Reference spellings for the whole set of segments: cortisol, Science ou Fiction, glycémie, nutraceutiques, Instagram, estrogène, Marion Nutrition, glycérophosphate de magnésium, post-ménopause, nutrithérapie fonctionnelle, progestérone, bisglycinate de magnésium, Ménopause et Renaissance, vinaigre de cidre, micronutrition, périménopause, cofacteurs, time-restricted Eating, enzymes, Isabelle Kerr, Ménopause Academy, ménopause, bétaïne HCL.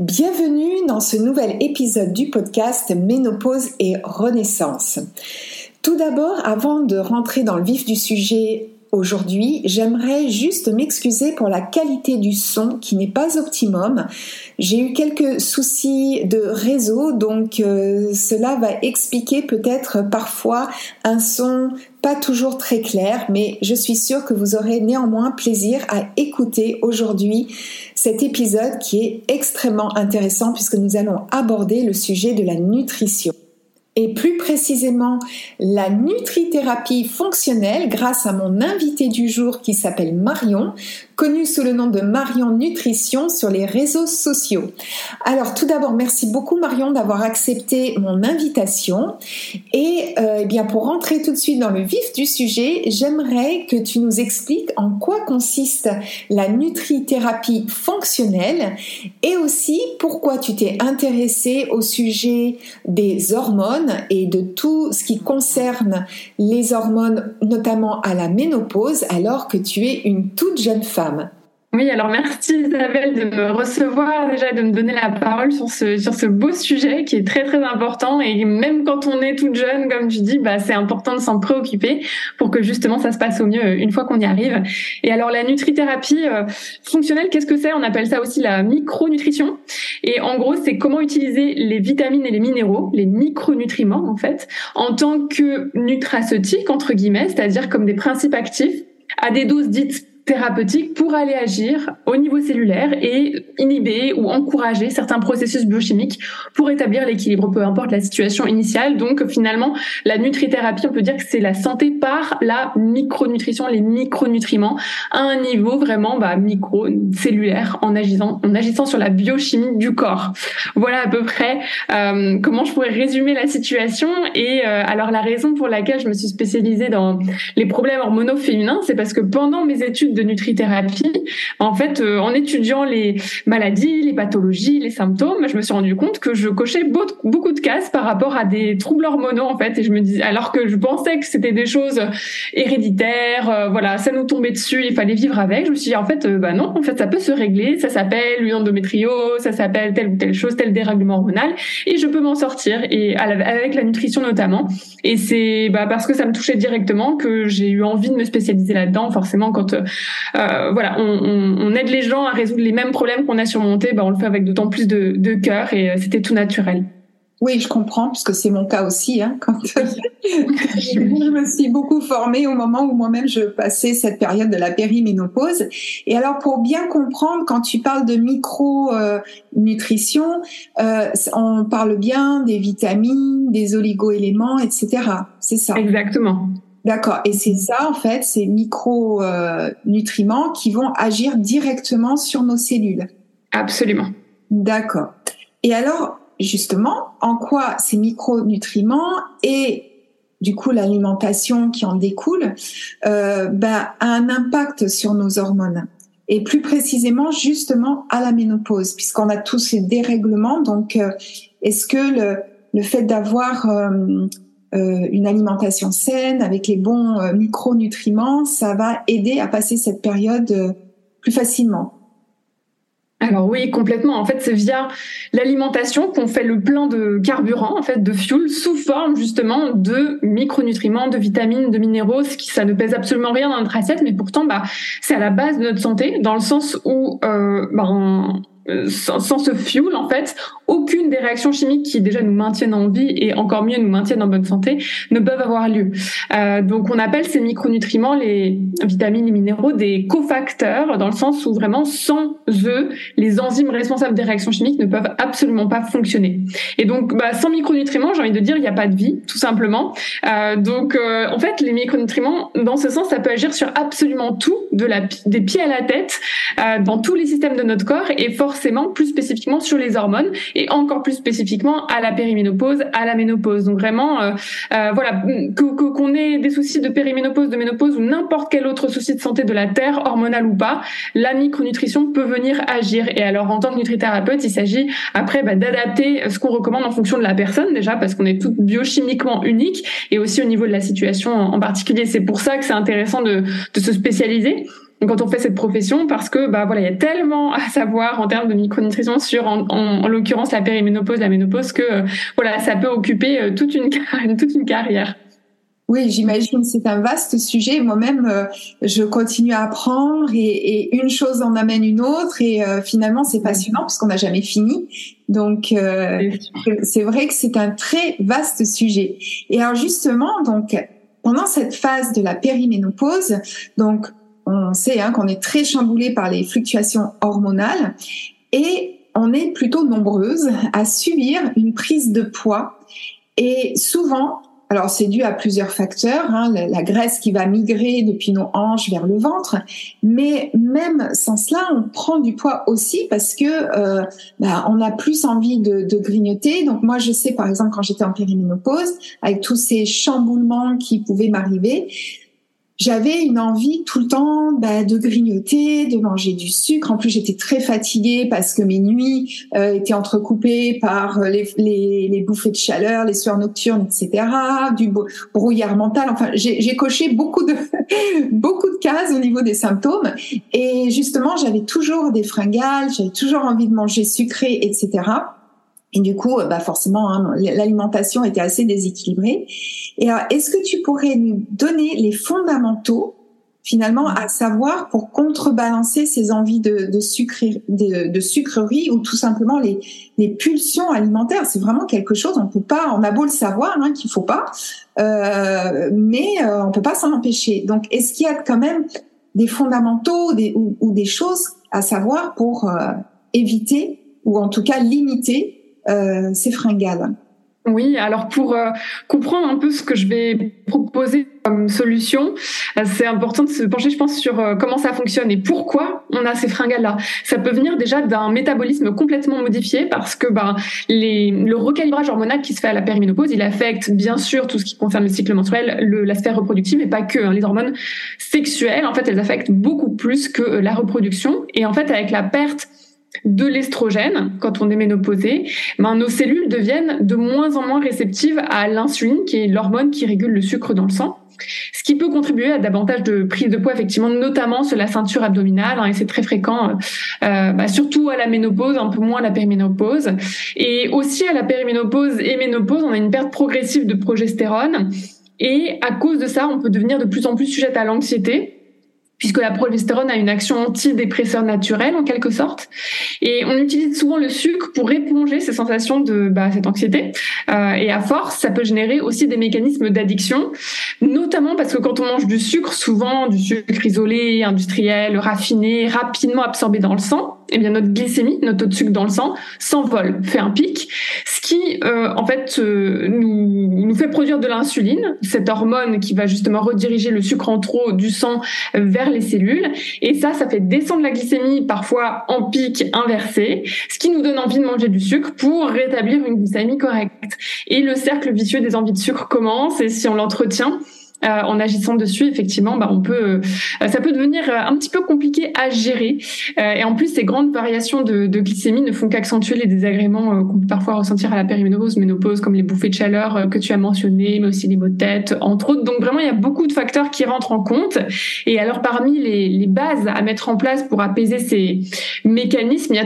Bienvenue dans ce nouvel épisode du podcast Ménopause et Renaissance. Tout d'abord, avant de rentrer dans le vif du sujet aujourd'hui, j'aimerais juste m'excuser pour la qualité du son qui n'est pas optimum. J'ai eu quelques soucis de réseau, donc cela va expliquer peut-être parfois un son pas toujours très clair, mais je suis sûre que vous aurez néanmoins plaisir à écouter aujourd'hui cet épisode qui est extrêmement intéressant puisque nous allons aborder le sujet de la nutrition. Et plus précisément la nutrithérapie fonctionnelle grâce à mon invitée du jour qui s'appelle Marion, connue sous le nom de Marion Nutrition sur les réseaux sociaux. Alors tout d'abord, merci beaucoup Marion d'avoir accepté mon invitation. Et bien pour rentrer tout de suite dans le vif du sujet, j'aimerais que tu nous expliques en quoi consiste la nutrithérapie fonctionnelle et aussi pourquoi tu t'es intéressée au sujet des hormones et de tout ce qui concerne les hormones, notamment à la ménopause, alors que tu es une toute jeune femme. Oui, alors merci Isabelle de me recevoir déjà et de me donner la parole sur ce beau sujet qui est très très important, et même quand on est toute jeune, comme tu dis, c'est important de s'en préoccuper pour que justement ça se passe au mieux une fois qu'on y arrive. Et alors la nutrithérapie fonctionnelle, qu'est-ce que c'est ? On appelle ça aussi la micronutrition, et en gros c'est comment utiliser les vitamines et les minéraux, les micronutriments en fait, en tant que nutraceutiques entre guillemets, c'est-à-dire comme des principes actifs à des doses dites thérapeutique pour aller agir au niveau cellulaire et inhiber ou encourager certains processus biochimiques pour établir l'équilibre, peu importe la situation initiale. Donc finalement, la nutrithérapie, on peut dire que c'est la santé par la micronutrition, les micronutriments à un niveau vraiment microcellulaire en agissant sur la biochimie du corps. Voilà à peu près comment je pourrais résumer la situation. Et alors la raison pour laquelle je me suis spécialisée dans les problèmes hormonaux féminins, c'est parce que pendant mes études de nutrithérapie, en fait, en étudiant les maladies, les pathologies, les symptômes, je me suis rendu compte que je cochais beaucoup de cases par rapport à des troubles hormonaux, en fait, et je me disais, alors que je pensais que c'était des choses héréditaires, ça nous tombait dessus, il fallait vivre avec. Je me suis dit, non, ça peut se régler, ça s'appelle une endométriose, ça s'appelle telle ou telle chose, tel dérèglement hormonal, et je peux m'en sortir, et avec la nutrition notamment. Et c'est parce que ça me touchait directement que j'ai eu envie de me spécialiser là-dedans, forcément, quand on aide les gens à résoudre les mêmes problèmes qu'on a surmontés, on le fait avec d'autant plus de cœur, et c'était tout naturel. Oui, je comprends, parce que c'est mon cas aussi. Je me suis beaucoup formée au moment où moi-même je passais cette période de la périménopause. Et alors, pour bien comprendre, quand tu parles de micronutrition, on parle bien des vitamines, des oligo-éléments, etc. C'est ça. Exactement. D'accord. Et c'est ça, en fait, ces micronutriments qui vont agir directement sur nos cellules. Absolument. D'accord. Et alors, justement, en quoi ces micronutriments et du coup l'alimentation qui en découle a un impact sur nos hormones ? Et plus précisément, justement, à la ménopause, puisqu'on a tous ces dérèglements. Donc, est-ce que le fait d'avoir une alimentation saine avec les bons micronutriments, ça va aider à passer cette période plus facilement? Alors oui, complètement. En fait, c'est via l'alimentation qu'on fait le plein de carburant, en fait, de fuel, sous forme justement de micronutriments, de vitamines, de minéraux, ce qui ça ne pèse absolument rien dans notre assiette, mais pourtant, c'est à la base de notre santé, dans le sens où sans ce fuel, en fait, aucune des réactions chimiques qui déjà nous maintiennent en vie et encore mieux nous maintiennent en bonne santé ne peuvent avoir lieu. Donc on appelle ces micronutriments, les vitamines et minéraux, des cofacteurs, dans le sens où vraiment sans eux, les enzymes responsables des réactions chimiques ne peuvent absolument pas fonctionner. Et donc sans micronutriments, j'ai envie de dire, il n'y a pas de vie, tout simplement. En fait, les micronutriments, dans ce sens, ça peut agir sur absolument tout, des pieds à la tête, dans tous les systèmes de notre corps et forcément plus spécifiquement sur les hormones et encore plus spécifiquement à la périménopause, à la ménopause. Donc vraiment, qu'on ait des soucis de périménopause, de ménopause ou n'importe quel autre souci de santé de la Terre, hormonal ou pas, la micronutrition peut venir agir. Et alors en tant que nutrithérapeute, il s'agit après d'adapter ce qu'on recommande en fonction de la personne déjà, parce qu'on est toutes biochimiquement uniques et aussi au niveau de la situation en particulier. C'est pour ça que c'est intéressant de se spécialiser quand on fait cette profession, parce que il y a tellement à savoir en termes de micronutrition sur en l'occurrence la périménopause, la ménopause, que ça peut occuper toute une carrière. Oui, j'imagine, c'est un vaste sujet. Moi-même, je continue à apprendre et une chose en amène une autre et finalement, c'est passionnant parce qu'on n'a jamais fini. Donc, c'est vrai que c'est un très vaste sujet. Et alors justement, donc pendant cette phase de la périménopause, donc on sait qu'on est très chamboulé par les fluctuations hormonales et on est plutôt nombreuses à subir une prise de poids. Et souvent, alors c'est dû à plusieurs facteurs, la graisse qui va migrer depuis nos hanches vers le ventre, mais même sans cela, on prend du poids aussi parce que on a plus envie de grignoter. Donc moi, je sais par exemple quand j'étais en périménopause, avec tous ces chamboulements qui pouvaient m'arriver, j'avais une envie tout le temps de grignoter, de manger du sucre. En plus, j'étais très fatiguée parce que mes nuits étaient entrecoupées par les bouffées de chaleur, les sueurs nocturnes, etc., du brouillard mental. Enfin, j'ai coché beaucoup de cases au niveau des symptômes. Et justement, j'avais toujours des fringales, j'avais toujours envie de manger sucré, etc. Et du coup, forcément, l'alimentation était assez déséquilibrée. Et alors, est-ce que tu pourrais nous donner les fondamentaux, finalement, à savoir pour contrebalancer ces envies de sucreries ou tout simplement les pulsions alimentaires? C'est vraiment quelque chose, on peut pas, on a beau le savoir, qu'il faut pas, mais on peut pas s'en empêcher. Donc, est-ce qu'il y a quand même des fondamentaux ou des choses à savoir pour éviter ou en tout cas limiter ces fringales? Oui, alors pour comprendre un peu ce que je vais proposer comme solution, c'est important de se pencher, je pense, sur comment ça fonctionne et pourquoi on a ces fringales-là. Ça peut venir déjà d'un métabolisme complètement modifié parce que le recalibrage hormonal qui se fait à la périménopause, il affecte bien sûr tout ce qui concerne le cycle menstruel, la sphère reproductive, mais pas que. Les hormones sexuelles, en fait, elles affectent beaucoup plus que la reproduction. Et en fait, avec la perte de l'estrogène, quand on est ménopausé, nos cellules deviennent de moins en moins réceptives à l'insuline, qui est l'hormone qui régule le sucre dans le sang, ce qui peut contribuer à davantage de prise de poids, effectivement, notamment sur la ceinture abdominale, et c'est très fréquent, surtout à la ménopause, un peu moins à la périménopause. Et aussi à la périménopause et ménopause, on a une perte progressive de progestérone, et à cause de ça, on peut devenir de plus en plus sujette à l'anxiété, puisque la progestérone a une action antidépresseur naturelle, en quelque sorte. Et on utilise souvent le sucre pour éponger ces sensations de cette anxiété. Et à force, ça peut générer aussi des mécanismes d'addiction, notamment parce que quand on mange du sucre, souvent du sucre isolé, industriel, raffiné, rapidement absorbé dans le sang, eh bien notre glycémie, notre taux de sucre dans le sang, s'envole, fait un pic, ce qui nous fait produire de l'insuline, cette hormone qui va justement rediriger le sucre en trop du sang vers les cellules, et ça fait descendre la glycémie parfois en pic inversé, ce qui nous donne envie de manger du sucre pour rétablir une glycémie correcte. Et le cercle vicieux des envies de sucre commence, et si on l'entretient, en agissant dessus, effectivement, bah, on peut, ça peut devenir un petit peu compliqué à gérer. Et en plus, ces grandes variations de glycémie ne font qu'accentuer les désagréments qu'on peut parfois ressentir à la périménopause, comme les bouffées de chaleur que tu as mentionnées, mais aussi les maux de tête, entre autres. Donc vraiment, il y a beaucoup de facteurs qui rentrent en compte. Et alors, parmi les bases à mettre en place pour apaiser ces mécanismes, il y a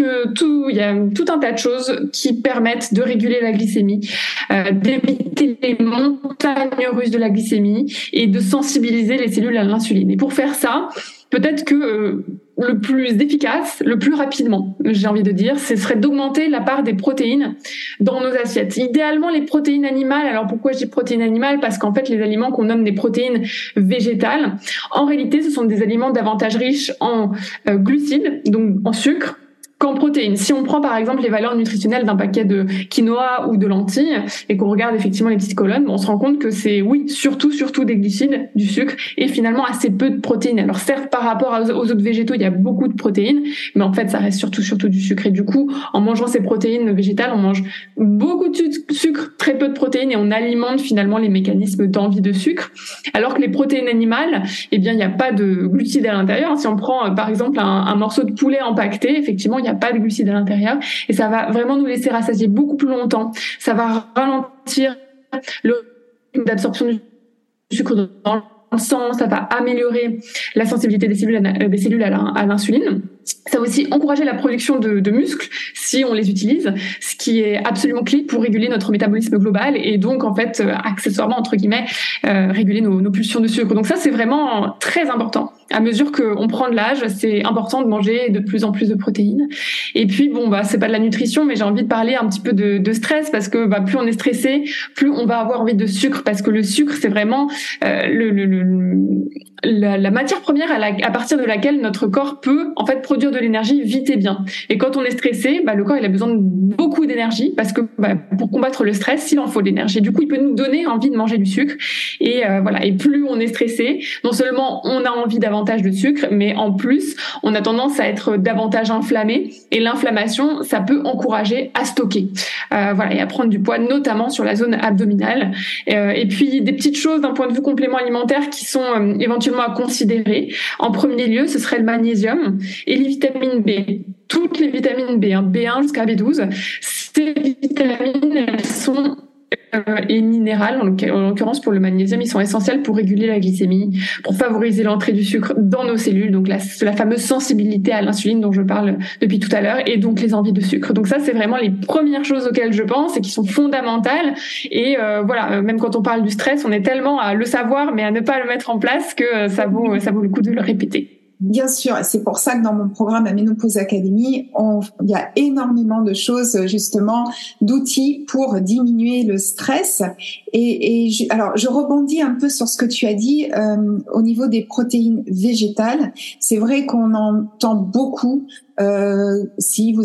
il y a tout un tas de choses qui permettent de réguler la glycémie, d'éviter les montagnes russes de la glycémie et de sensibiliser les cellules à l'insuline. Et pour faire ça, peut-être que le plus efficace, le plus rapidement, j'ai envie de dire, ce serait d'augmenter la part des protéines dans nos assiettes. Idéalement, les protéines animales. Alors, pourquoi je dis protéines animales? Parce qu'en fait, les aliments qu'on nomme des protéines végétales, en réalité, ce sont des aliments davantage riches en glucides, donc en sucre, qu'en protéines. Si on prend par exemple les valeurs nutritionnelles d'un paquet de quinoa ou de lentilles et qu'on regarde effectivement les petites colonnes, on se rend compte que c'est surtout des glucides, du sucre et finalement assez peu de protéines. Alors certes, par rapport aux autres végétaux, il y a beaucoup de protéines, mais en fait ça reste surtout du sucre. Et du coup, en mangeant ces protéines végétales, on mange beaucoup de sucre, très peu de protéines, et on alimente finalement les mécanismes d'envie de sucre. Alors que les protéines animales, eh bien il n'y a pas de glucides à l'intérieur. Si on prend par exemple un morceau de poulet empaqueté, effectivement il n'y a pas de glucides à l'intérieur et ça va vraiment nous laisser rassasier beaucoup plus longtemps. Ça va ralentir le rythme d'absorption du sucre dans le sang, ça va améliorer la sensibilité des cellules à l'insuline. Ça va aussi encourager la production de muscles si on les utilise, ce qui est absolument clé pour réguler notre métabolisme global et donc en fait accessoirement entre guillemets réguler nos pulsions de sucre. Donc ça c'est vraiment très important. À mesure qu'on prend de l'âge, c'est important de manger de plus en plus de protéines. Et puis bon bah c'est pas de la nutrition, mais j'ai envie de parler un petit peu de stress parce que bah plus on est stressé, plus on va avoir envie de sucre parce que le sucre c'est vraiment la matière première à partir de laquelle notre corps peut en fait produire de l'énergie vite et bien. Et quand on est stressé, bah, le corps il a besoin de beaucoup d'énergie parce que bah, pour combattre le stress, il en faut de l'énergie. Du coup, il peut nous donner envie de manger du sucre. Et voilà. Et plus on est stressé, non seulement on a envie davantage de sucre, mais en plus, on a tendance à être davantage inflammé. Et l'inflammation, ça peut encourager à stocker. Voilà, et à prendre du poids, notamment sur la zone abdominale. Et puis des petites choses d'un point de vue complément alimentaire qui sont éventuellement à considérer. En premier lieu, ce serait le magnésium et les vitamines B, toutes les vitamines B, hein, B1 jusqu'à B12, ces vitamines, elles sont et minérales, en l'occurrence pour le magnésium, ils sont essentiels pour réguler la glycémie, pour favoriser l'entrée du sucre dans nos cellules, donc la fameuse sensibilité à l'insuline dont je parle depuis tout à l'heure, et donc les envies de sucre. Donc ça, c'est vraiment les premières choses auxquelles je pense et qui sont fondamentales. Et voilà, même quand on parle du stress, on est tellement à le savoir, mais à ne pas le mettre en place que ça vaut le coup de le répéter. Bien sûr, c'est pour ça que dans mon programme à Ménopause Academy, il y a énormément de choses, justement, d'outils pour diminuer le stress. Alors, je rebondis un peu sur ce que tu as dit au niveau des protéines végétales. C'est vrai qu'on entend beaucoup. Si vous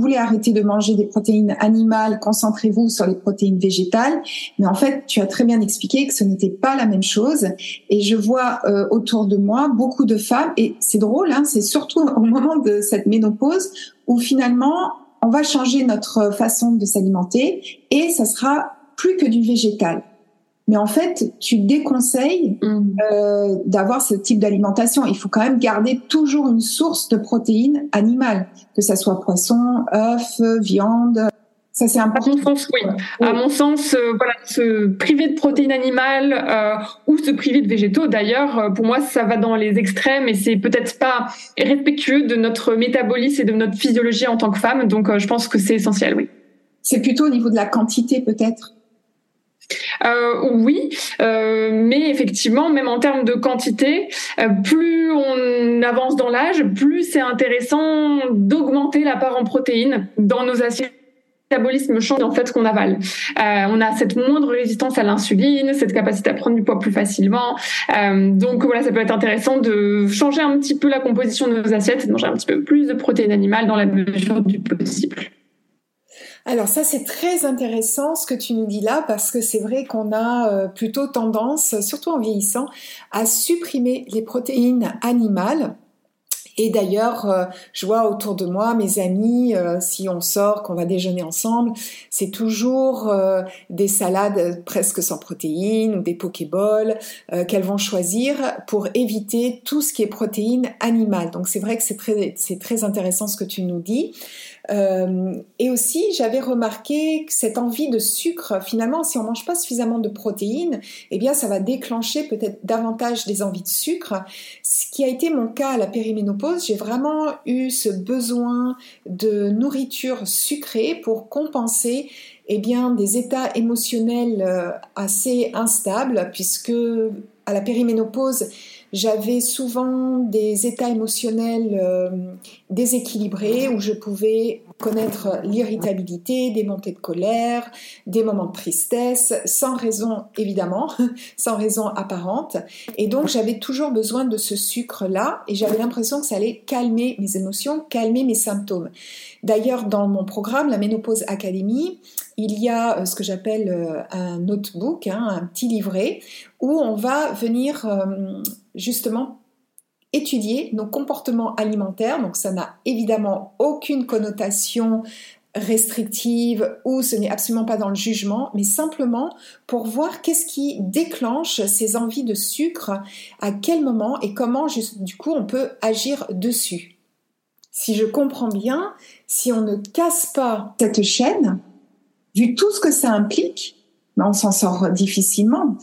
voulez arrêter de manger des protéines animales, concentrez-vous sur les protéines végétales. Mais en fait, tu as très bien expliqué que ce n'était pas la même chose. Et je vois autour de moi beaucoup de femmes, et c'est drôle, hein, c'est surtout au moment de cette ménopause où finalement on va changer notre façon de s'alimenter et ça sera plus que du végétal. Mais en fait, tu déconseilles d'avoir ce type d'alimentation. Il faut quand même garder toujours une source de protéines animales, que ça soit poisson, œufs, viande. Ça, c'est important. À mon sens, oui. À mon sens, voilà, se priver de protéines animales ou se priver de végétaux, d'ailleurs, pour moi, ça va dans les extrêmes et c'est peut-être pas respectueux de notre métabolisme et de notre physiologie en tant que femme. Donc, je pense que c'est essentiel, oui. C'est plutôt au niveau de la quantité, peut-être? Oui, mais effectivement, même en termes de quantité, plus on avance dans l'âge, plus c'est intéressant d'augmenter la part en protéines dans nos assiettes. Le métabolisme change en fait ce qu'on avale. On a cette moindre résistance à l'insuline, cette capacité à prendre du poids plus facilement. Donc voilà, ça peut être intéressant de changer un petit peu la composition de nos assiettes et de manger un petit peu plus de protéines animales dans la mesure du possible. Alors ça, c'est très intéressant ce que tu nous dis là, parce que c'est vrai qu'on a plutôt tendance, surtout en vieillissant, à supprimer les protéines animales. Et d'ailleurs, je vois autour de moi, mes amis, si on sort, qu'on va déjeuner ensemble, c'est toujours des salades presque sans protéines ou des pokéballs qu'elles vont choisir pour éviter tout ce qui est protéines animales. Donc c'est vrai que c'est très intéressant ce que tu nous dis. Et aussi, j'avais remarqué que cette envie de sucre, finalement, si on mange pas suffisamment de protéines, eh bien, ça va déclencher peut-être davantage des envies de sucre. Ce qui a été mon cas à la périménopause, j'ai vraiment eu ce besoin de nourriture sucrée pour compenser des états émotionnels assez instables, puisque à la périménopause, j'avais souvent des états émotionnels déséquilibrés où je pouvais connaître l'irritabilité, des montées de colère, des moments de tristesse, sans raison évidemment, sans raison apparente. Et donc j'avais toujours besoin de ce sucre-là et j'avais l'impression que ça allait calmer mes émotions, calmer mes symptômes. D'ailleurs, dans mon programme, la Ménopause Academy, il y a ce que j'appelle un notebook, un petit livret, où on va venir justement étudier nos comportements alimentaires. Donc ça n'a évidemment aucune connotation restrictive ou ce n'est absolument pas dans le jugement, mais simplement pour voir qu'est-ce qui déclenche ces envies de sucre, à quel moment et comment du coup on peut agir dessus. Si je comprends bien, si on ne casse pas cette chaîne, vu tout ce que ça implique, on s'en sort difficilement.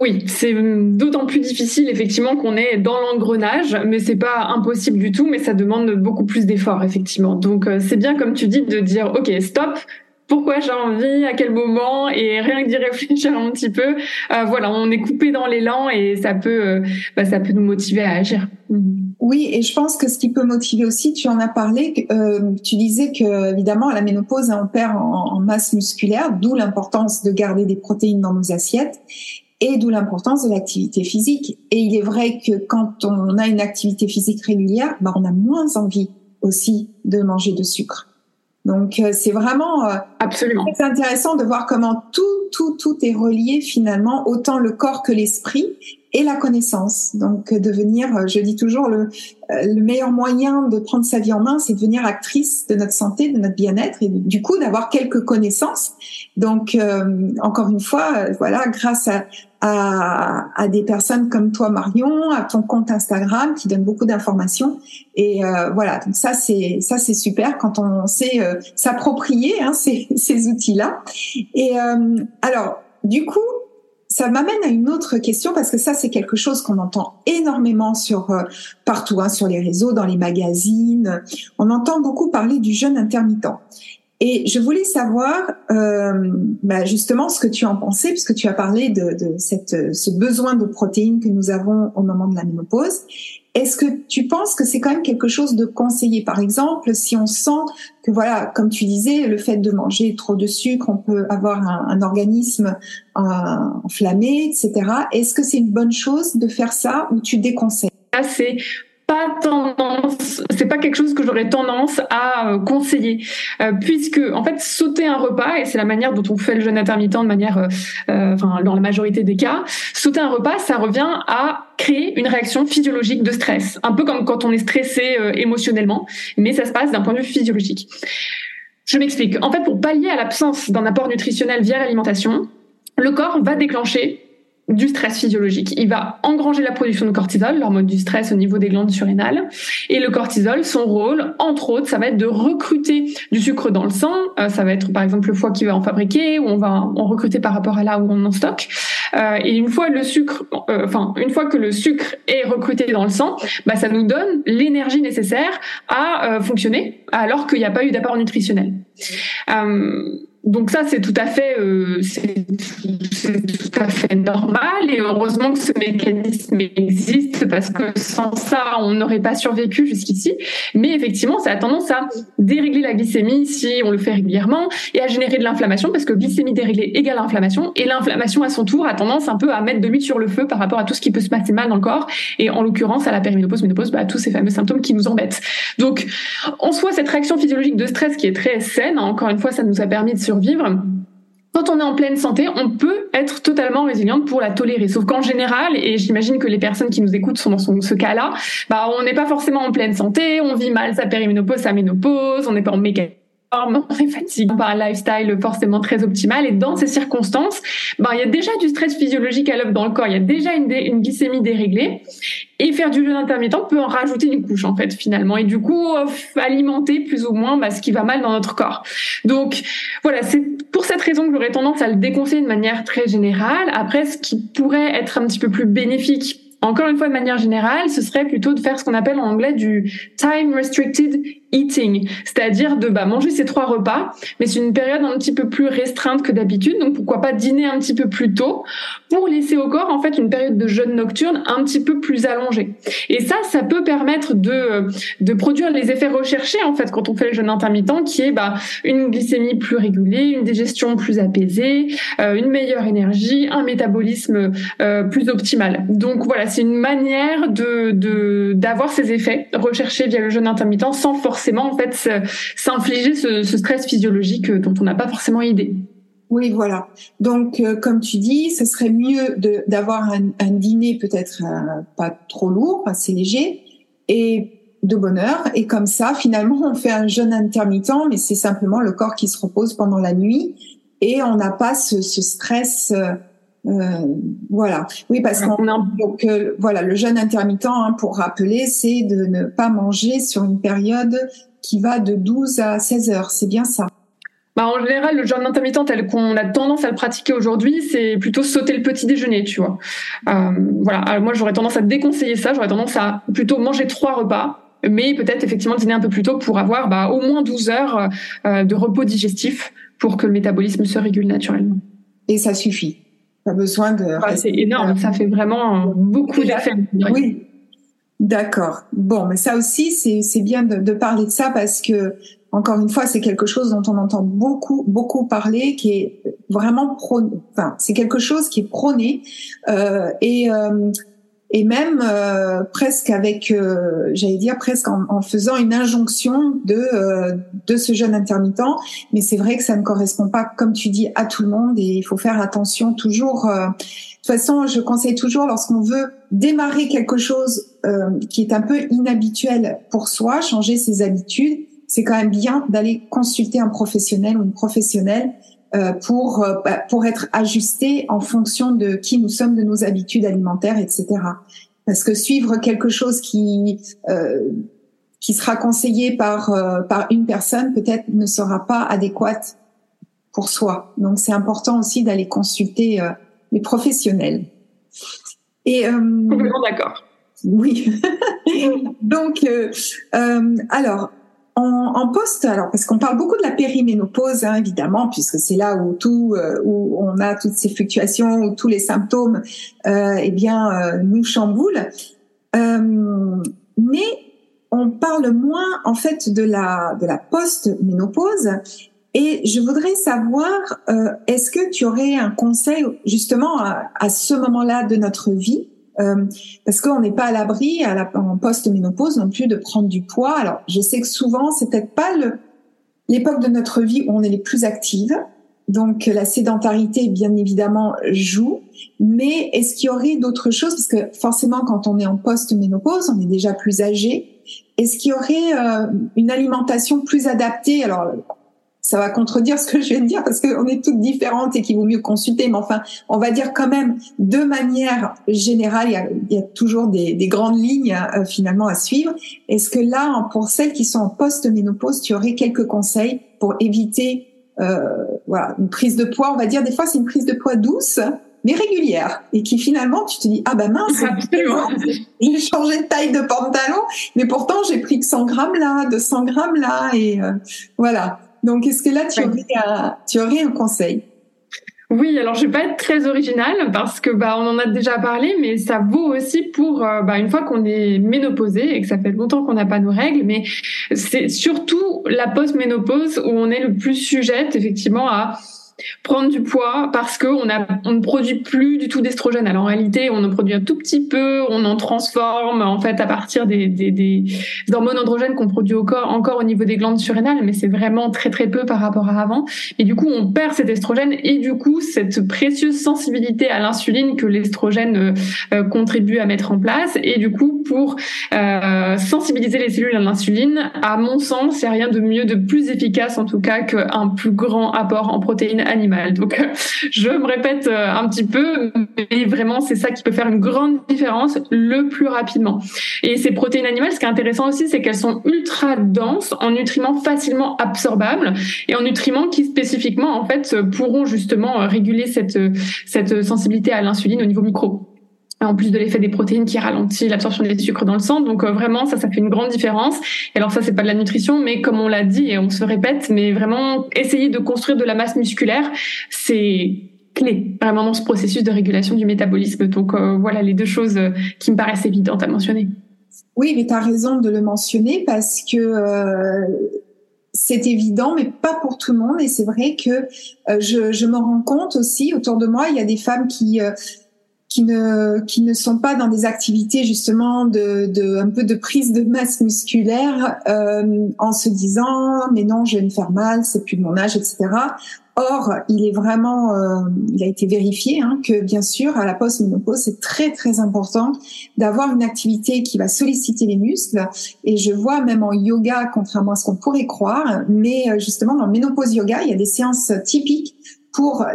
Oui, c'est d'autant plus difficile effectivement qu'on est dans l'engrenage, mais c'est pas impossible du tout, mais ça demande beaucoup plus d'efforts effectivement. Donc c'est bien comme tu dis de dire ok stop, pourquoi j'ai envie, à quel moment, et rien que d'y réfléchir un petit peu, voilà, on est coupé dans l'élan et ça peut nous motiver à agir. Oui, et je pense que ce qui peut motiver aussi, tu en as parlé, tu disais que évidemment à la ménopause on perd en masse musculaire, d'où l'importance de garder des protéines dans nos assiettes. Et d'où l'importance de l'activité physique. Et il est vrai que quand on a une activité physique régulière, on a moins envie aussi de manger de sucre. Donc c'est vraiment très intéressant de voir comment tout est relié finalement, autant le corps que l'esprit et la connaissance. Donc devenir, je dis toujours, le meilleur moyen de prendre sa vie en main, c'est de devenir actrice de notre santé, de notre bien-être et du coup d'avoir quelques connaissances. Donc encore une fois, voilà, grâce à des personnes comme toi Marion, à ton compte Instagram qui donne beaucoup d'informations et voilà, donc ça c'est super quand on sait s'approprier ces outils-là. Et alors du coup, ça m'amène à une autre question parce que ça c'est quelque chose qu'on entend énormément partout, sur les réseaux, dans les magazines, on entend beaucoup parler du jeûne intermittent. Et je voulais savoir justement ce que tu en pensais, puisque tu as parlé de ce besoin de protéines que nous avons au moment de la ménopause. Est-ce que tu penses que c'est quand même quelque chose de conseillé? Par exemple, si on sent que, voilà, comme tu disais, le fait de manger trop de sucre, on peut avoir un organisme enflammé, etc. Est-ce que c'est une bonne chose de faire ça ou tu déconseilles? Ah, c'est pas quelque chose que j'aurais tendance à conseiller, puisque en fait sauter un repas, et c'est la manière dont on fait le jeûne intermittent de manière, dans la majorité des cas, sauter un repas, ça revient à créer une réaction physiologique de stress, un peu comme quand on est stressé émotionnellement, mais ça se passe d'un point de vue physiologique. Je m'explique. En fait, pour pallier à l'absence d'un apport nutritionnel via l'alimentation, le corps va déclencher du stress physiologique. Il va engranger la production de cortisol, l'hormone du stress au niveau des glandes surrénales. Et le cortisol, son rôle, entre autres, ça va être de recruter du sucre dans le sang. Ça va être, par exemple, le foie qui va en fabriquer, ou on va en recruter par rapport à là où on en stocke. Et une fois que le sucre est recruté dans le sang, ça nous donne l'énergie nécessaire à fonctionner, alors qu'il n'y a pas eu d'apport nutritionnel. Donc ça, c'est tout à fait, c'est tout à fait normal, et heureusement que ce mécanisme existe, parce que sans ça, on n'aurait pas survécu jusqu'ici. Mais effectivement, ça a tendance à dérégler la glycémie si on le fait régulièrement, et à générer de l'inflammation, parce que glycémie déréglée égale inflammation, et l'inflammation à son tour a tendance un peu à mettre de l'huile sur le feu par rapport à tout ce qui peut se passer mal dans le corps, et en l'occurrence à la périménopause, tous ces fameux symptômes qui nous embêtent. Donc, en soi, cette réaction physiologique de stress qui est très saine, encore une fois, ça nous a permis de survivre. Quand quand on est en pleine santé, on peut être totalement résiliente pour la tolérer. Sauf qu'en général, et j'imagine que les personnes qui nous écoutent sont dans ce cas-là, bah, on n'est pas forcément en pleine santé, on vit mal sa périménopause, sa ménopause, on n'est pas en méga... on est fatigué par un lifestyle forcément très optimal, et dans ces circonstances, ben, il y a déjà du stress physiologique à l'œuvre dans le corps, il y a déjà une glycémie déréglée, et faire du jeûne intermittent peut en rajouter une couche en fait finalement, et du coup alimenter plus ou moins ce qui va mal dans notre corps. Donc voilà, c'est pour cette raison que j'aurais tendance à le déconseiller de manière très générale. Après, ce qui pourrait être un petit peu plus bénéfique, encore une fois de manière générale, ce serait plutôt de faire ce qu'on appelle en anglais du time-restricted Eating, c'est-à-dire de manger ses 3 repas, mais c'est une période un petit peu plus restreinte que d'habitude, donc pourquoi pas dîner un petit peu plus tôt pour laisser au corps en fait une période de jeûne nocturne un petit peu plus allongée. Et ça peut permettre de produire les effets recherchés en fait quand on fait le jeûne intermittent, qui est une glycémie plus régulée, une digestion plus apaisée, une meilleure énergie, un métabolisme plus optimal. Donc voilà, c'est une manière d'avoir ces effets recherchés via le jeûne intermittent sans forcément en fait s'infliger ce stress physiologique dont on n'a pas forcément idée. Oui, voilà. Donc, comme tu dis, ce serait mieux d'avoir un dîner peut-être pas trop lourd, assez léger et de bonne heure. Et comme ça, finalement, on fait un jeûne intermittent, mais c'est simplement le corps qui se repose pendant la nuit et on n'a pas ce stress. Voilà. Oui, parce que voilà, le jeûne intermittent, pour rappeler, c'est de ne pas manger sur une période qui va de 12 à 16 heures. C'est bien ça. En général, le jeûne intermittent tel qu'on a tendance à le pratiquer aujourd'hui, c'est plutôt sauter le petit déjeuner, tu vois. Voilà. Alors moi, j'aurais tendance à déconseiller ça. J'aurais tendance à plutôt manger 3 repas, mais peut-être effectivement dîner un peu plus tôt pour avoir au moins 12 heures de repos digestif pour que le métabolisme se régule naturellement. Et ça suffit. Pas besoin de... c'est énorme, ça fait vraiment beaucoup d'affaires. Oui, d'accord. Bon, mais ça aussi, c'est bien de parler de ça parce que, encore une fois, c'est quelque chose dont on entend beaucoup, beaucoup parler, qui est vraiment c'est quelque chose qui est prôné et même presque avec, j'allais dire, presque en faisant une injonction de ce jeûne intermittent. Mais c'est vrai que ça ne correspond pas, comme tu dis, à tout le monde et il faut faire attention toujours. De toute façon, je conseille toujours, lorsqu'on veut démarrer quelque chose qui est un peu inhabituel pour soi, changer ses habitudes, c'est quand même bien d'aller consulter un professionnel ou une professionnelle pour être ajusté en fonction de qui nous sommes, de nos habitudes alimentaires, etc. Parce que suivre quelque chose qui sera conseillé par une personne peut-être ne sera pas adéquate pour soi. Donc c'est important aussi d'aller consulter les professionnels. Et complètement d'accord. Oui. Donc alors. En poste, alors parce qu'on parle beaucoup de la périménopause, évidemment, puisque c'est là où où on a toutes ces fluctuations, où tous les symptômes, nous chamboulent. Mais on parle moins en fait de la post-ménopause. Et je voudrais savoir, est-ce que tu aurais un conseil justement à ce moment-là de notre vie? Parce qu'on n'est pas à l'abri en post-ménopause non plus de prendre du poids. Alors, je sais que souvent, c'est peut-être pas l'époque de notre vie où on est les plus actives. Donc, la sédentarité, bien évidemment, joue. Mais est-ce qu'il y aurait d'autres choses? Parce que forcément, quand on est en post-ménopause, on est déjà plus âgé. Est-ce qu'il y aurait une alimentation plus adaptée? Alors, ça va contredire ce que je viens de dire parce qu'on est toutes différentes et qu'il vaut mieux consulter. Mais enfin, on va dire quand même, de manière générale, il y a toujours des grandes lignes finalement à suivre. Est-ce que là, pour celles qui sont en post-ménopause, tu aurais quelques conseils pour éviter une prise de poids? On va dire des fois, c'est une prise de poids douce, mais régulière. Et qui finalement, tu te dis, mince, j'ai changé de taille de pantalon, mais pourtant, j'ai pris que 100 grammes là, 200 grammes là, et voilà. Donc, est-ce que là, tu aurais un conseil? Oui, alors je vais pas être très originale parce que on en a déjà parlé, mais ça vaut aussi pour une fois qu'on est ménopausé et que ça fait longtemps qu'on n'a pas nos règles, mais c'est surtout la post-ménopause où on est le plus sujette effectivement à prendre du poids parce qu'on ne produit plus du tout d'estrogène. Alors en réalité, on en produit un tout petit peu, on en transforme en fait à partir des hormones androgènes qu'on produit encore au niveau des glandes surrénales, mais c'est vraiment très très peu par rapport à avant. Et du coup, on perd cet estrogène et du coup, cette précieuse sensibilité à l'insuline que l'estrogène contribue à mettre en place. Et du coup, pour sensibiliser les cellules à l'insuline, à mon sens, il n'y a rien de mieux, de plus efficace en tout cas, qu'un plus grand apport en protéines animales. Donc, je me répète un petit peu, mais vraiment, c'est ça qui peut faire une grande différence le plus rapidement. Et ces protéines animales, ce qui est intéressant aussi, c'est qu'elles sont ultra denses en nutriments facilement absorbables et en nutriments qui spécifiquement, en fait, pourront justement réguler cette sensibilité à l'insuline au niveau micro, en plus de l'effet des protéines qui ralentit l'absorption des sucres dans le sang. Donc vraiment, ça fait une grande différence. Et alors ça, c'est pas de la nutrition, mais comme on l'a dit et on se répète, mais vraiment, essayer de construire de la masse musculaire, c'est clé vraiment dans ce processus de régulation du métabolisme. Donc voilà les deux choses qui me paraissent évidentes à mentionner. Oui, mais tu as raison de le mentionner parce que c'est évident, mais pas pour tout le monde. Et c'est vrai que je m'en rends compte aussi. Autour de moi, il y a des femmes qui ne sont pas dans des activités justement de prise de masse musculaire en se disant mais non, je vais me faire mal, c'est plus de mon âge, etc. Or, il est vraiment il a été vérifié que bien sûr à la post-ménopause, c'est très très important d'avoir une activité qui va solliciter les muscles, et je vois même en yoga, contrairement à ce qu'on pourrait croire, mais justement dans le ménopause yoga, il y a des séances typiques pour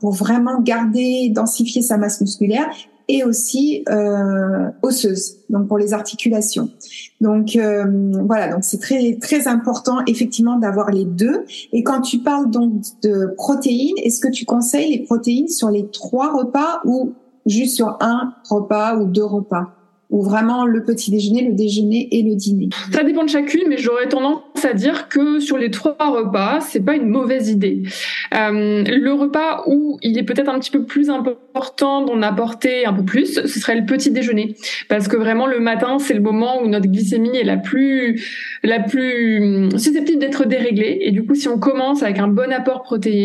vraiment garder, densifier sa masse musculaire et aussi osseuse, donc pour les articulations. Donc voilà, donc c'est très très important effectivement d'avoir les deux. Et quand tu parles donc de protéines, est-ce que tu conseilles les protéines sur les 3 repas ou juste sur un repas ou 2 repas ? Ou vraiment le petit déjeuner, le déjeuner et le dîner? Ça dépend de chacune, mais j'aurais tendance à dire que sur les 3 repas, c'est pas une mauvaise idée. Le repas où il est peut-être un petit peu plus important d'en apporter un peu plus, ce serait le petit déjeuner. Parce que vraiment, le matin, c'est le moment où notre glycémie est la plus susceptible d'être déréglée. Et du coup, si on commence avec un bon apport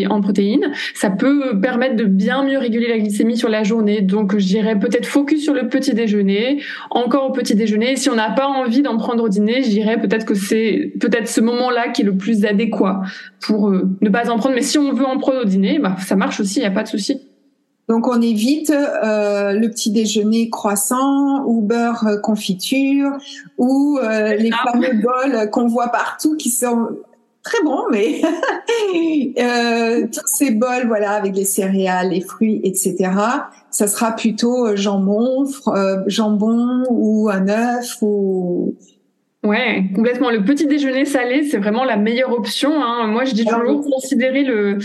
en protéines, ça peut permettre de bien mieux réguler la glycémie sur la journée. Donc, je dirais peut-être focus sur le petit déjeuner, encore au petit déjeuner. Si on n'a pas envie d'en prendre au dîner, je dirais peut-être que c'est peut-être ce moment-là qui est le plus adéquat pour ne pas en prendre. Mais si on veut en prendre au dîner, bah, ça marche aussi, il n'y a pas de souci. Donc on évite le petit déjeuner croissant ou beurre confiture ou les fameux bols qu'on voit partout qui sont très bons, mais tous ces bols, voilà, avec les céréales, les fruits, etc. Ça sera plutôt jambon ou un œuf ou... Ouais, complètement. Le petit déjeuner salé, c'est vraiment la meilleure option. Moi, je dis toujours considérer le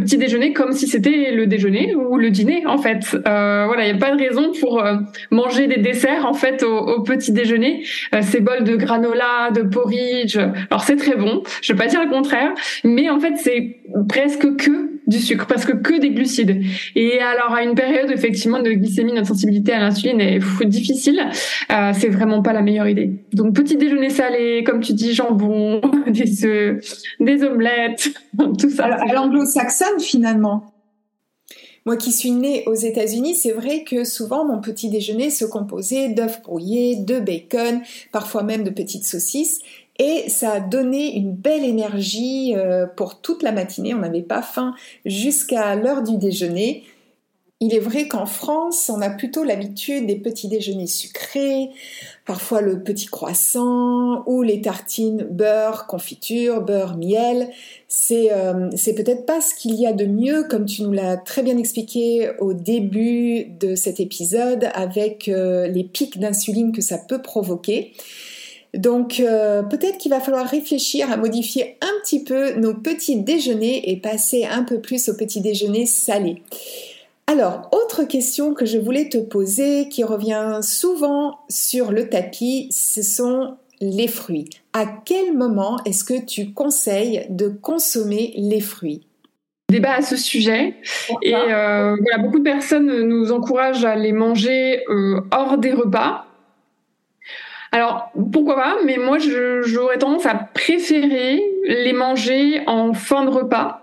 petit déjeuner comme si c'était le déjeuner ou le dîner, en fait. Voilà, il n'y a pas de raison pour manger des desserts, en fait, au petit déjeuner. Ces bols de granola, de porridge, alors c'est très bon, je ne vais pas dire le contraire, mais en fait, c'est presque que du sucre, parce que des glucides. Et alors, à une période, effectivement, de glycémie, notre sensibilité à l'insuline est difficile. C'est vraiment pas la meilleure idée. Donc, petit déjeuner salé, comme tu dis, jambon, des œufs, des omelettes, tout ça. Alors, à l'anglo-saxonne, finalement. Moi qui suis née aux États-Unis, c'est vrai que souvent mon petit déjeuner se composait d'œufs brouillés, de bacon, parfois même de petites saucisses. Et ça a donné une belle énergie pour toute la matinée. On n'avait pas faim jusqu'à l'heure du déjeuner. Il est vrai qu'en France, on a plutôt l'habitude des petits déjeuners sucrés, parfois le petit croissant ou les tartines beurre, confiture, beurre, miel. C'est peut-être pas ce qu'il y a de mieux, comme tu nous l'as très bien expliqué au début de cet épisode, avec les pics d'insuline que ça peut provoquer. Donc peut-être qu'il va falloir réfléchir à modifier un petit peu nos petits déjeuners et passer un peu plus aux petits déjeuners salés. Alors, autre question que je voulais te poser qui revient souvent sur le tapis, ce sont les fruits. À quel moment est-ce que tu conseilles de consommer les fruits ? Débat à ce sujet, et voilà, beaucoup de personnes nous encouragent à les manger hors des repas. Alors, pourquoi pas, mais moi, j'aurais tendance à préférer les manger en fin de repas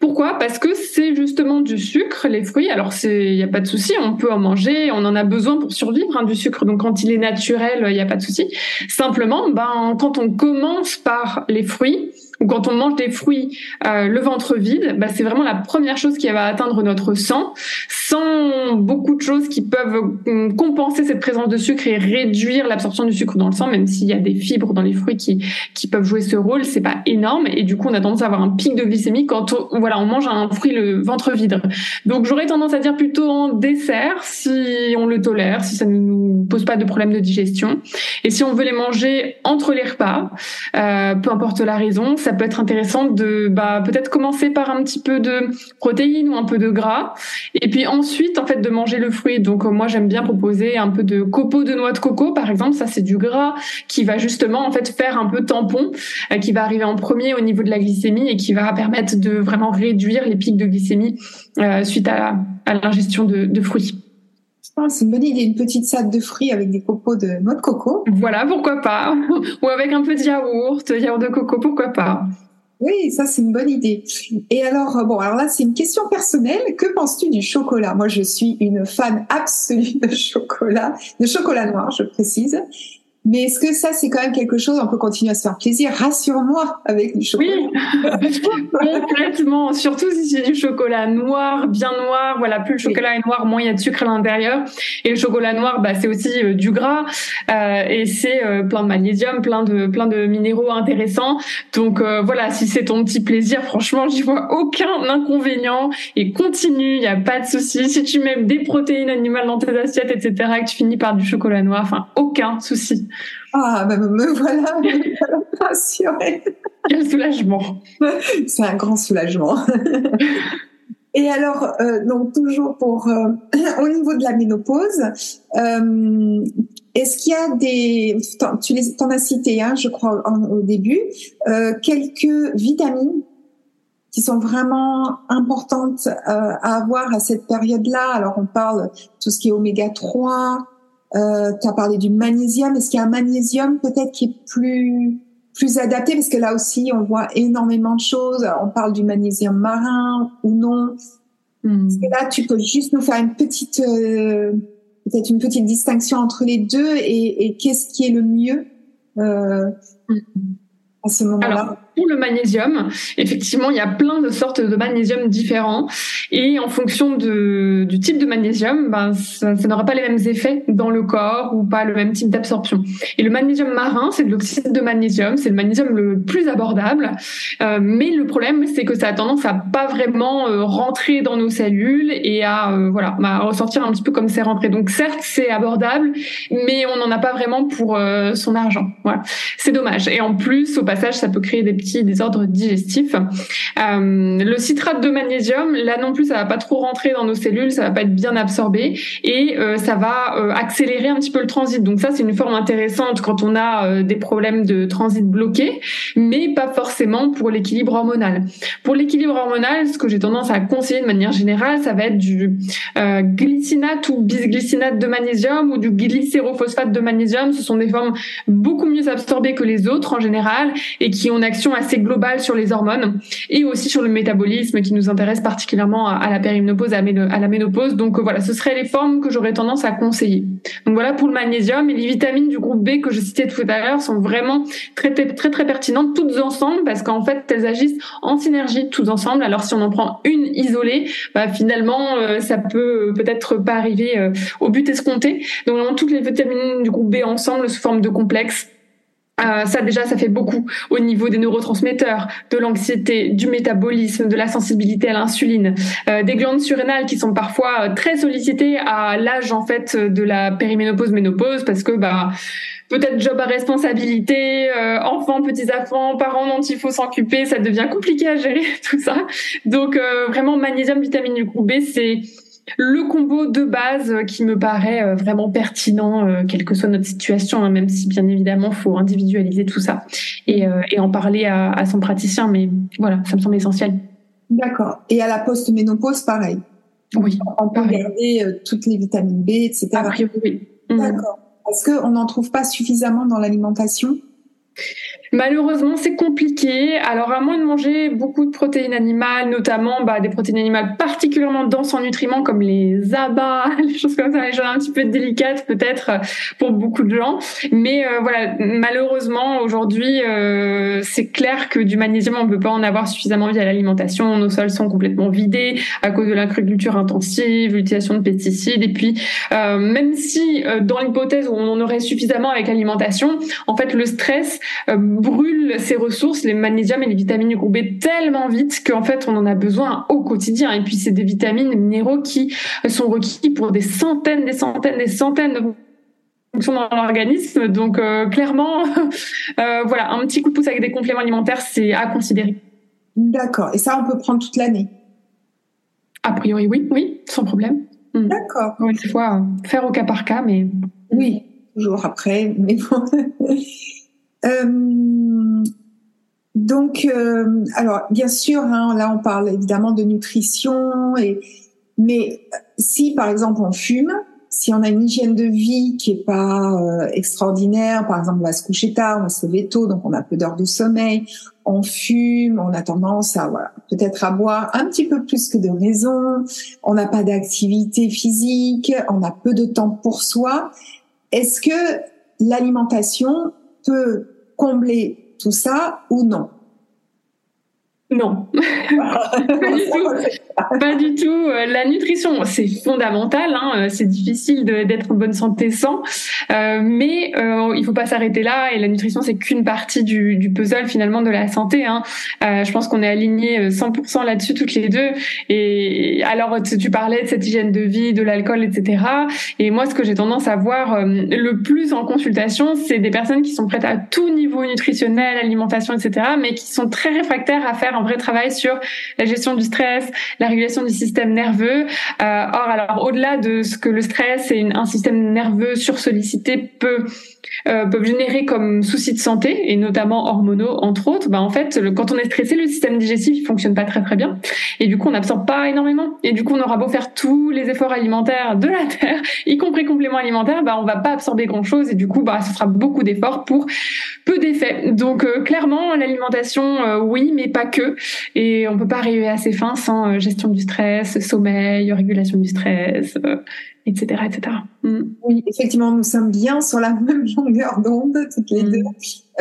Pourquoi ? Parce que c'est justement du sucre, les fruits. Alors, il n'y a pas de souci, on peut en manger, on en a besoin pour survivre, hein, du sucre. Donc, quand il est naturel, il n'y a pas de souci. Simplement, quand on commence par les fruits, ou quand on mange des fruits le ventre vide, c'est vraiment la première chose qui va atteindre notre sang, sans beaucoup de choses qui peuvent compenser cette présence de sucre et réduire l'absorption du sucre dans le sang, même s'il y a des fibres dans les fruits qui peuvent jouer ce rôle, c'est pas énorme, et du coup on a tendance à avoir un pic de glycémie quand on mange un fruit le ventre vide. Donc j'aurais tendance à dire plutôt en dessert, si on le tolère, si ça ne nous pose pas de problème de digestion, et si on veut les manger entre les repas, peu importe la raison, ça peut être intéressant de peut-être commencer par un petit peu de protéines ou un peu de gras, et puis ensuite en fait de manger le fruit. Donc moi j'aime bien proposer un peu de copeaux de noix de coco par exemple, ça c'est du gras qui va justement en fait faire un peu tampon, qui va arriver en premier au niveau de la glycémie et qui va permettre de vraiment réduire les pics de glycémie suite à l'ingestion de fruits. C'est une bonne idée, une petite salade de fruits avec des copeaux de noix de coco. Voilà, pourquoi pas. Ou avec un peu de yaourt de coco, pourquoi pas. Oui, ça c'est une bonne idée. Et alors là c'est une question personnelle. Que penses-tu du chocolat ? Moi je suis une fan absolue de chocolat noir, je précise. Mais est-ce que ça, c'est quand même quelque chose, on peut continuer à se faire plaisir, rassure-moi, avec du chocolat. Oui, complètement, surtout si c'est du chocolat noir, bien noir, voilà, plus le chocolat est noir, moins il y a de sucre à l'intérieur, et le chocolat noir, c'est aussi du gras, et c'est plein de magnésium, plein de minéraux intéressants, donc voilà, si c'est ton petit plaisir, franchement, j'y vois aucun inconvénient, et continue, il n'y a pas de souci, si tu mets des protéines animales dans tes assiettes, etc., et que tu finis par du chocolat noir, aucun souci. Ah, me voilà rassurée. Quel soulagement. C'est un grand soulagement. Et alors, donc toujours au niveau de la ménopause, est-ce qu'il y a t'en as cité, hein, je crois, au début, quelques vitamines qui sont vraiment importantes à avoir à cette période-là. Alors, on parle tout ce qui est oméga 3, tu as parlé du magnésium. Est-ce qu'il y a un magnésium peut-être qui est plus adapté, parce que là aussi on voit énormément de choses. Alors, on parle du magnésium marin ou non. Parce que là tu peux juste nous faire une petite peut-être une petite distinction entre les deux et qu'est-ce qui est le mieux à ce moment-là. Alors, pour le magnésium, effectivement, il y a plein de sortes de magnésium différents et en fonction du type de magnésium, ça n'aura pas les mêmes effets dans le corps ou pas le même type d'absorption. Et le magnésium marin, c'est de l'oxyde de magnésium, c'est le magnésium le plus abordable, mais le problème, c'est que ça a tendance à pas vraiment rentrer dans nos cellules et à ressortir un petit peu comme c'est rentré. Donc certes, c'est abordable, mais on n'en a pas vraiment pour son argent. Voilà. C'est dommage. Et en plus, au passage, ça peut créer des petits désordres digestifs. Le citrate de magnésium, là non plus, ça va pas trop rentrer dans nos cellules, ça va pas être bien absorbé et ça va accélérer un petit peu le transit. Donc ça, c'est une forme intéressante quand on a des problèmes de transit bloqués, mais pas forcément pour l'équilibre hormonal. Pour l'équilibre hormonal, ce que j'ai tendance à conseiller de manière générale, ça va être du glycinate ou bisglycinate de magnésium ou du glycérophosphate de magnésium. Ce sont des formes beaucoup mieux absorbées que les autres en général et qui ont une action assez globale sur les hormones et aussi sur le métabolisme qui nous intéresse particulièrement à la périménopause, à la ménopause. Donc voilà, ce seraient les formes que j'aurais tendance à conseiller. Donc voilà pour le magnésium, et les vitamines du groupe B que je citais tout à l'heure sont vraiment très très très pertinentes toutes ensemble parce qu'en fait elles agissent en synergie toutes ensemble. Alors si on en prend une isolée, finalement ça peut peut-être pas arriver au but escompté. Donc vraiment toutes les vitamines du groupe B ensemble sous forme de complexe. Ça déjà, ça fait beaucoup au niveau des neurotransmetteurs, de l'anxiété, du métabolisme, de la sensibilité à l'insuline, des glandes surrénales qui sont parfois très sollicitées à l'âge en fait de la périménopause-ménopause parce que peut-être job à responsabilité, enfants, petits-enfants, parents dont il faut s'occuper, ça devient compliqué à gérer tout ça. Donc vraiment magnésium, vitamine du groupe B, c'est le combo de base qui me paraît vraiment pertinent, quelle que soit notre situation, hein, même si bien évidemment il faut individualiser tout ça et en parler à son praticien, mais voilà, ça me semble essentiel. D'accord. Et à la post-ménopause, pareil. Oui. On peut garder toutes les vitamines B, etc. A priori, oui. D'accord. Est-ce qu'on n'en trouve pas suffisamment dans l'alimentation ? Malheureusement, c'est compliqué. Alors, à moins de manger beaucoup de protéines animales, notamment des protéines animales particulièrement denses en nutriments, comme les abats, les choses comme ça, les choses un petit peu délicates peut-être pour beaucoup de gens. Mais voilà, malheureusement, aujourd'hui, c'est clair que du magnésium, on ne peut pas en avoir suffisamment via l'alimentation. Nos sols sont complètement vidés à cause de l'agriculture intensive, l'utilisation de pesticides. Et puis, même si dans l'hypothèse où on en aurait suffisamment avec l'alimentation, en fait, le stress brûle ces ressources, les magnésiums et les vitamines du groupe B tellement vite qu'en fait on en a besoin au quotidien. Et puis c'est des vitamines et minéraux qui sont requis pour des centaines de fonctions dans l'organisme. Donc clairement, voilà, un petit coup de pouce avec des compléments alimentaires, c'est à considérer. D'accord. Et ça, on peut prendre toute l'année? A priori, oui, sans problème. D'accord. Une fois, faire au cas par cas, mais... Oui, toujours après, mais bon... alors bien sûr, là on parle évidemment de nutrition, mais si par exemple on fume, si on a une hygiène de vie qui est pas extraordinaire, par exemple on va se coucher tard, on se lève tôt, donc on a peu d'heures de sommeil, on fume, on a tendance à peut-être à boire un petit peu plus que de raison, on n'a pas d'activité physique, on a peu de temps pour soi, est-ce que l'alimentation peut combler tout ça ou non? Non, pas du tout. La nutrition, c'est fondamental. C'est difficile d'être en bonne santé sans. Mais il faut pas s'arrêter là. Et la nutrition, c'est qu'une partie du puzzle finalement de la santé. Je pense qu'on est alignés 100% là-dessus toutes les deux. Et alors, tu parlais de cette hygiène de vie, de l'alcool, etc. Et moi, ce que j'ai tendance à voir le plus en consultation, c'est des personnes qui sont prêtes à tout niveau nutritionnel, alimentation, etc. Mais qui sont très réfractaires à faire un vrai travail sur la gestion du stress, la régulation du système nerveux. Or, au-delà de ce que le stress et un système nerveux sursollicité peuvent générer comme soucis de santé, et notamment hormonaux, entre autres, en fait, quand on est stressé, le système digestif ne fonctionne pas très très bien, et du coup, on n'absorbe pas énormément. Et du coup, on aura beau faire tous les efforts alimentaires de la Terre, y compris compléments alimentaires, on ne va pas absorber grand-chose, et du coup, ça fera beaucoup d'efforts pour peu d'effets. Donc, clairement, l'alimentation, oui, mais pas que, et on ne peut pas arriver à ses fins sans gestion du stress, sommeil, régulation du stress... etc., etc. Mm. Oui, effectivement, nous sommes bien sur la même longueur d'onde, toutes les deux.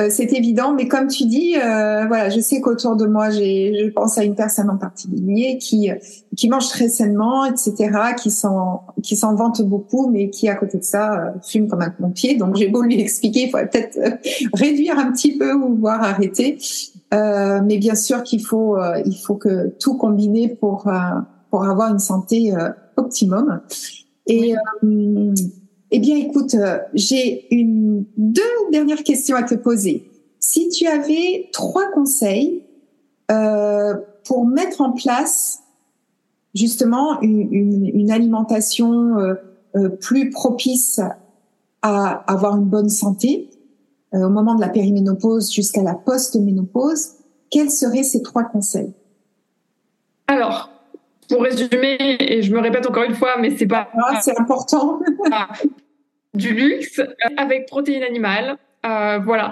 C'est évident, mais comme tu dis, je sais qu'autour de moi, je pense à une personne en particulier qui mange très sainement, etc., qui s'en vante beaucoup, mais qui, à côté de ça, fume comme un pompier. Donc, j'ai beau lui expliquer, il faudrait peut-être réduire un petit peu ou voire arrêter. Mais bien sûr qu'il faut, il faut que tout combiner pour avoir une santé optimum. Et bien, écoute, j'ai deux dernières questions à te poser. Si tu avais 3 conseils pour mettre en place justement une alimentation plus propice à avoir une bonne santé au moment de la périménopause jusqu'à la post-ménopause, quels seraient ces 3 conseils? Alors, pour résumer, et je me répète encore une fois, mais c'est pas... c'est important. Du luxe avec protéines animales.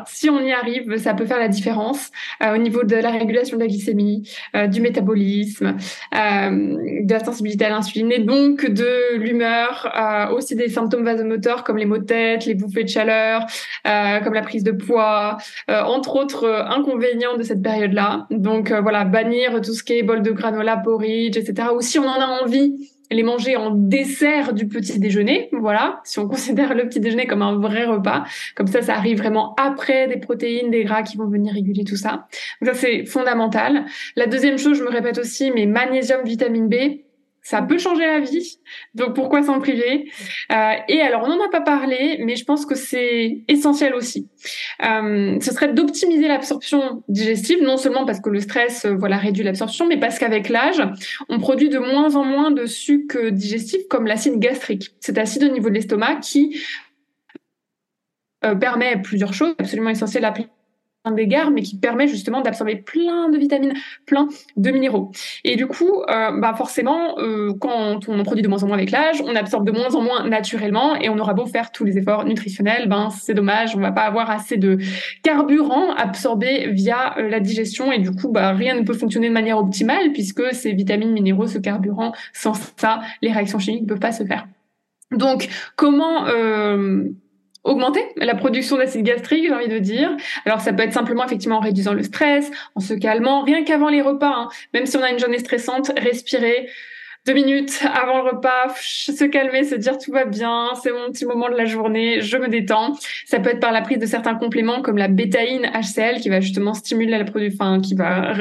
Si on y arrive, ça peut faire la différence au niveau de la régulation de la glycémie, du métabolisme, de la sensibilité à l'insuline et donc de l'humeur, aussi des symptômes vasomoteurs comme les maux de tête, les bouffées de chaleur, comme la prise de poids, entre autres inconvénients de cette période-là. Donc bannir tout ce qui est bol de granola, porridge, etc. Ou si on en a envie, les manger en dessert du petit déjeuner, si on considère le petit déjeuner comme un vrai repas, comme ça arrive vraiment après des protéines, des gras qui vont venir réguler tout ça. Donc ça, c'est fondamental. La deuxième chose, je me répète aussi, mais magnésium, vitamine B, ça peut changer la vie, donc pourquoi s'en priver? Et alors, on n'en a pas parlé, mais je pense que c'est essentiel aussi. Ce serait d'optimiser l'absorption digestive, non seulement parce que le stress réduit l'absorption, mais parce qu'avec l'âge, on produit de moins en moins de sucs digestifs comme l'acide gastrique, cet acide au niveau de l'estomac qui permet plusieurs choses absolument essentielles à d'égards, mais qui permet justement d'absorber plein de vitamines, plein de minéraux. Et du coup, forcément, quand on en produit de moins en moins avec l'âge, on absorbe de moins en moins naturellement, et on aura beau faire tous les efforts nutritionnels, c'est dommage, on va pas avoir assez de carburant absorbé via la digestion, et du coup, rien ne peut fonctionner de manière optimale, puisque ces vitamines, minéraux, ce carburant, sans ça, les réactions chimiques ne peuvent pas se faire. Donc, comment augmenter la production d'acide gastrique, j'ai envie de dire. Alors, ça peut être simplement, effectivement, en réduisant le stress, en se calmant, rien qu'avant les repas, Même si on a une journée stressante, respirer 2 minutes avant le repas, se calmer, se dire tout va bien, c'est mon petit moment de la journée, je me détends. Ça peut être par la prise de certains compléments comme la bétaïne HCL qui va justement stimuler la production, qui va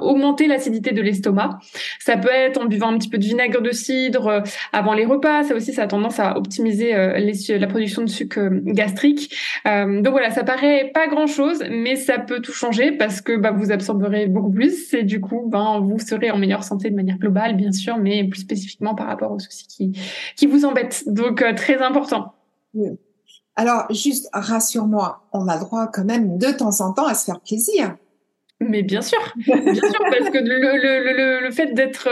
augmenter l'acidité de l'estomac. Ça peut être en buvant un petit peu de vinaigre de cidre avant les repas. Ça aussi, ça a tendance à optimiser la production de sucre gastrique. Donc voilà, ça paraît pas grand chose, mais ça peut tout changer parce que vous absorberez beaucoup plus et du coup, vous serez en meilleure santé de manière globale, bien sûr, mais plus spécifiquement par rapport aux soucis qui vous embêtent. Donc, très important. Alors, juste rassure-moi, on a droit quand même de temps en temps à se faire plaisir. Mais bien sûr, parce que le fait d'être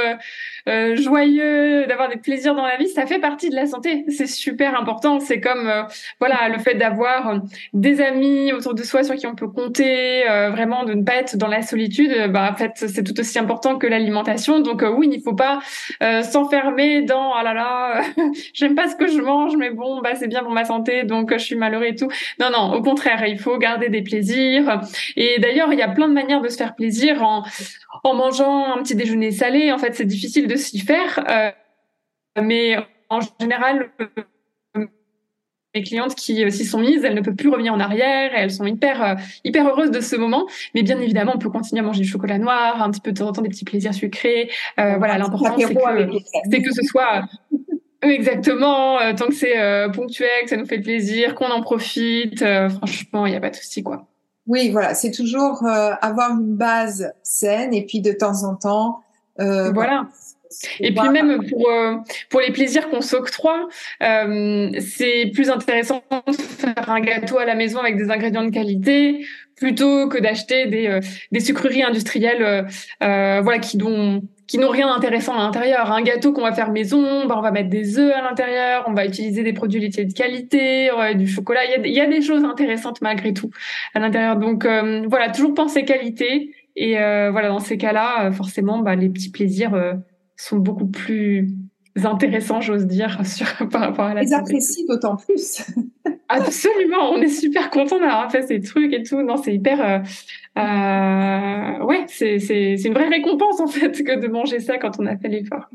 joyeux, d'avoir des plaisirs dans la vie, ça fait partie de la santé. C'est super important. C'est comme le fait d'avoir des amis autour de soi sur qui on peut compter, vraiment de ne pas être dans la solitude. En fait, c'est tout aussi important que l'alimentation. Donc oui, il ne faut pas s'enfermer dans j'aime pas ce que je mange, mais bon, c'est bien pour ma santé, donc je suis malheureux et tout. Non, non, au contraire, il faut garder des plaisirs. Et d'ailleurs, il y a plein de manières de se faire plaisir en mangeant un petit déjeuner salé. En fait, c'est difficile de s'y faire. Mais en général, mes clientes qui s'y sont mises, elles ne peuvent plus revenir en arrière et elles sont hyper heureuses de ce moment. Mais bien évidemment, on peut continuer à manger du chocolat noir, un petit peu de temps en temps, des petits plaisirs sucrés. L'important, c'est que ce soit... Exactement, tant que c'est ponctuel, que ça nous fait plaisir, qu'on en profite. Franchement, il n'y a pas de souci, quoi. Oui, voilà, c'est toujours avoir une base saine et puis de temps en temps... Et puis même pour les plaisirs qu'on s'octroie, c'est plus intéressant de faire un gâteau à la maison avec des ingrédients de qualité plutôt que d'acheter des sucreries industrielles qui n'ont rien d'intéressant à l'intérieur. Un gâteau qu'on va faire maison, on va mettre des œufs à l'intérieur, on va utiliser des produits laitiers de qualité, du chocolat. Il y a des choses intéressantes malgré tout à l'intérieur. Donc toujours penser qualité. Et dans ces cas-là, forcément, les petits plaisirs sont beaucoup plus intéressants, j'ose dire, par rapport à la santé. Ils apprécient d'autant plus. Absolument, on est super contents d'avoir fait ces trucs et tout. Non, c'est hyper... c'est une vraie récompense, en fait, que de manger ça quand on a fait l'effort.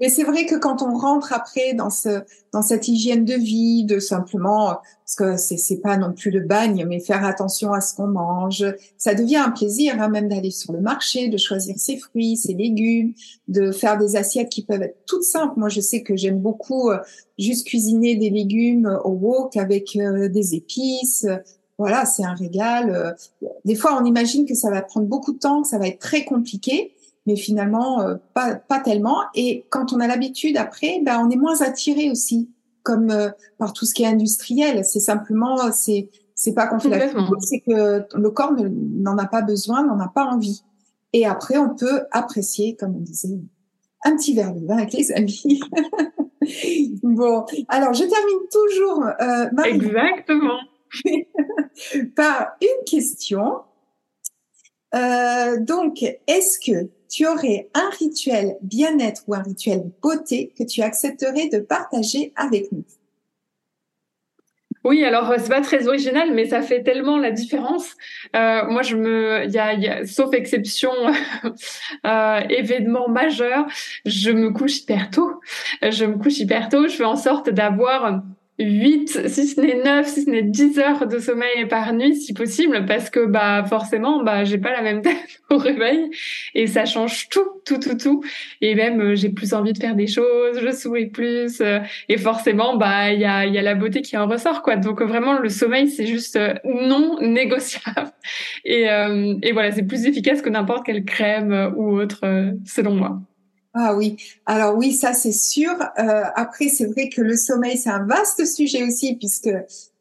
Mais c'est vrai que quand on rentre après dans cette hygiène de vie, de simplement, parce que c'est pas non plus le bagne, mais faire attention à ce qu'on mange, ça devient un plaisir, même d'aller sur le marché, de choisir ses fruits, ses légumes, de faire des assiettes qui peuvent être toutes simples. Moi, je sais que j'aime beaucoup juste cuisiner des légumes au wok avec des épices. Voilà, c'est un régal. Des fois, on imagine que ça va prendre beaucoup de temps, que ça va être très compliqué. Mais finalement, pas tellement. Et quand on a l'habitude, après, on est moins attiré aussi, comme par tout ce qui est industriel. C'est simplement, c'est pas qu'on fait la cuisine, c'est que le corps n'en a pas besoin, n'en a pas envie. Et après, on peut apprécier, comme on disait, un petit verre de vin avec les amis. Bon, alors je termine toujours, Marie. Exactement. Par une question. Donc, est-ce que tu aurais un rituel bien-être ou un rituel beauté que tu accepterais de partager avec nous? Oui, alors c'est pas très original, mais ça fait tellement la différence. Moi, sauf exception, événement majeur, je me couche hyper tôt. Je fais en sorte d'avoir 8, si ce n'est 9, si ce n'est 10 heures de sommeil par nuit, si possible, parce que, forcément, j'ai pas la même tête au réveil, et ça change tout. Et même, j'ai plus envie de faire des choses, je souris plus, et forcément, il y a la beauté qui en ressort, quoi. Donc, vraiment, le sommeil, c'est juste non négociable. Et voilà, c'est plus efficace que n'importe quelle crème ou autre, selon moi. Ah oui, alors oui, ça c'est sûr. Après, c'est vrai que le sommeil, c'est un vaste sujet aussi, puisque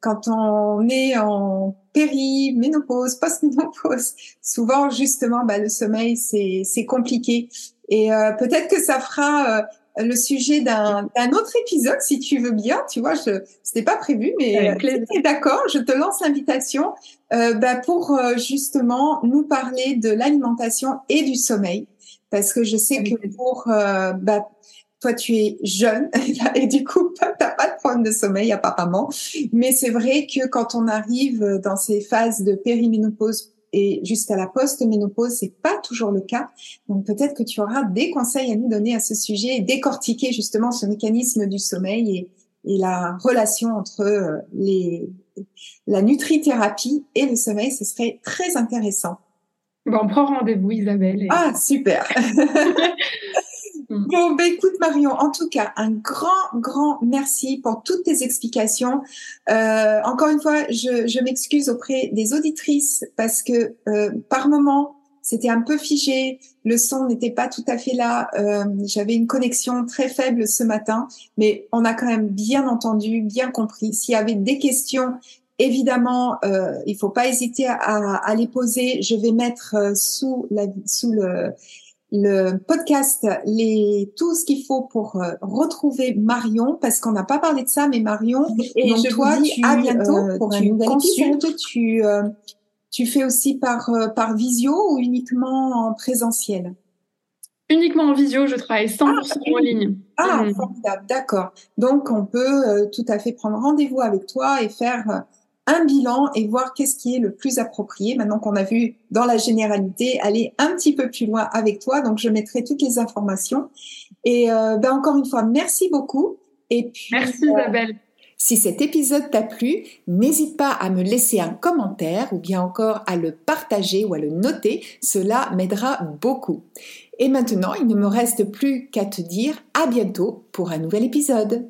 quand on est en péri-ménopause, post-ménopause. Souvent, justement, le sommeil, c'est compliqué. Et peut-être que ça fera le sujet d'un autre épisode, si tu veux bien. Tu vois, c'était pas prévu, mais d'accord, je te lance l'invitation pour justement nous parler de l'alimentation et du sommeil. Parce que je sais que pour... toi, tu es jeune et du coup, tu n'as pas de problème de sommeil apparemment. Mais c'est vrai que quand on arrive dans ces phases de périménopause et jusqu'à la post-ménopause, c'est pas toujours le cas. Donc, peut-être que tu auras des conseils à nous donner à ce sujet et décortiquer justement ce mécanisme du sommeil et la relation entre la nutrithérapie et le sommeil. Ce serait très intéressant. Bon, on prend rendez-vous, Isabelle. Et... Ah, super. Bon, écoute Marion, en tout cas, un grand merci pour toutes tes explications. Encore une fois, je m'excuse auprès des auditrices parce que par moment, c'était un peu figé, le son n'était pas tout à fait là, j'avais une connexion très faible ce matin, mais on a quand même bien entendu, bien compris. S'il y avait des questions, évidemment, il faut pas hésiter à les poser. Je vais mettre sous le podcast, tout ce qu'il faut pour retrouver Marion, parce qu'on n'a pas parlé de ça, mais Marion, et donc toi, à bientôt pour un nouvel épisode. Tu fais aussi par visio ou uniquement en présentiel? Uniquement en visio, je travaille 100% en ligne. Ah, formidable, d'accord. Donc, on peut tout à fait prendre rendez-vous avec toi et faire... un bilan et voir qu'est-ce qui est le plus approprié. Maintenant qu'on a vu dans la généralité, aller un petit peu plus loin avec toi. Donc, je mettrai toutes les informations. Et encore une fois, merci beaucoup. Et puis, merci Isabelle. Si cet épisode t'a plu, n'hésite pas à me laisser un commentaire ou bien encore à le partager ou à le noter. Cela m'aidera beaucoup. Et maintenant, il ne me reste plus qu'à te dire à bientôt pour un nouvel épisode.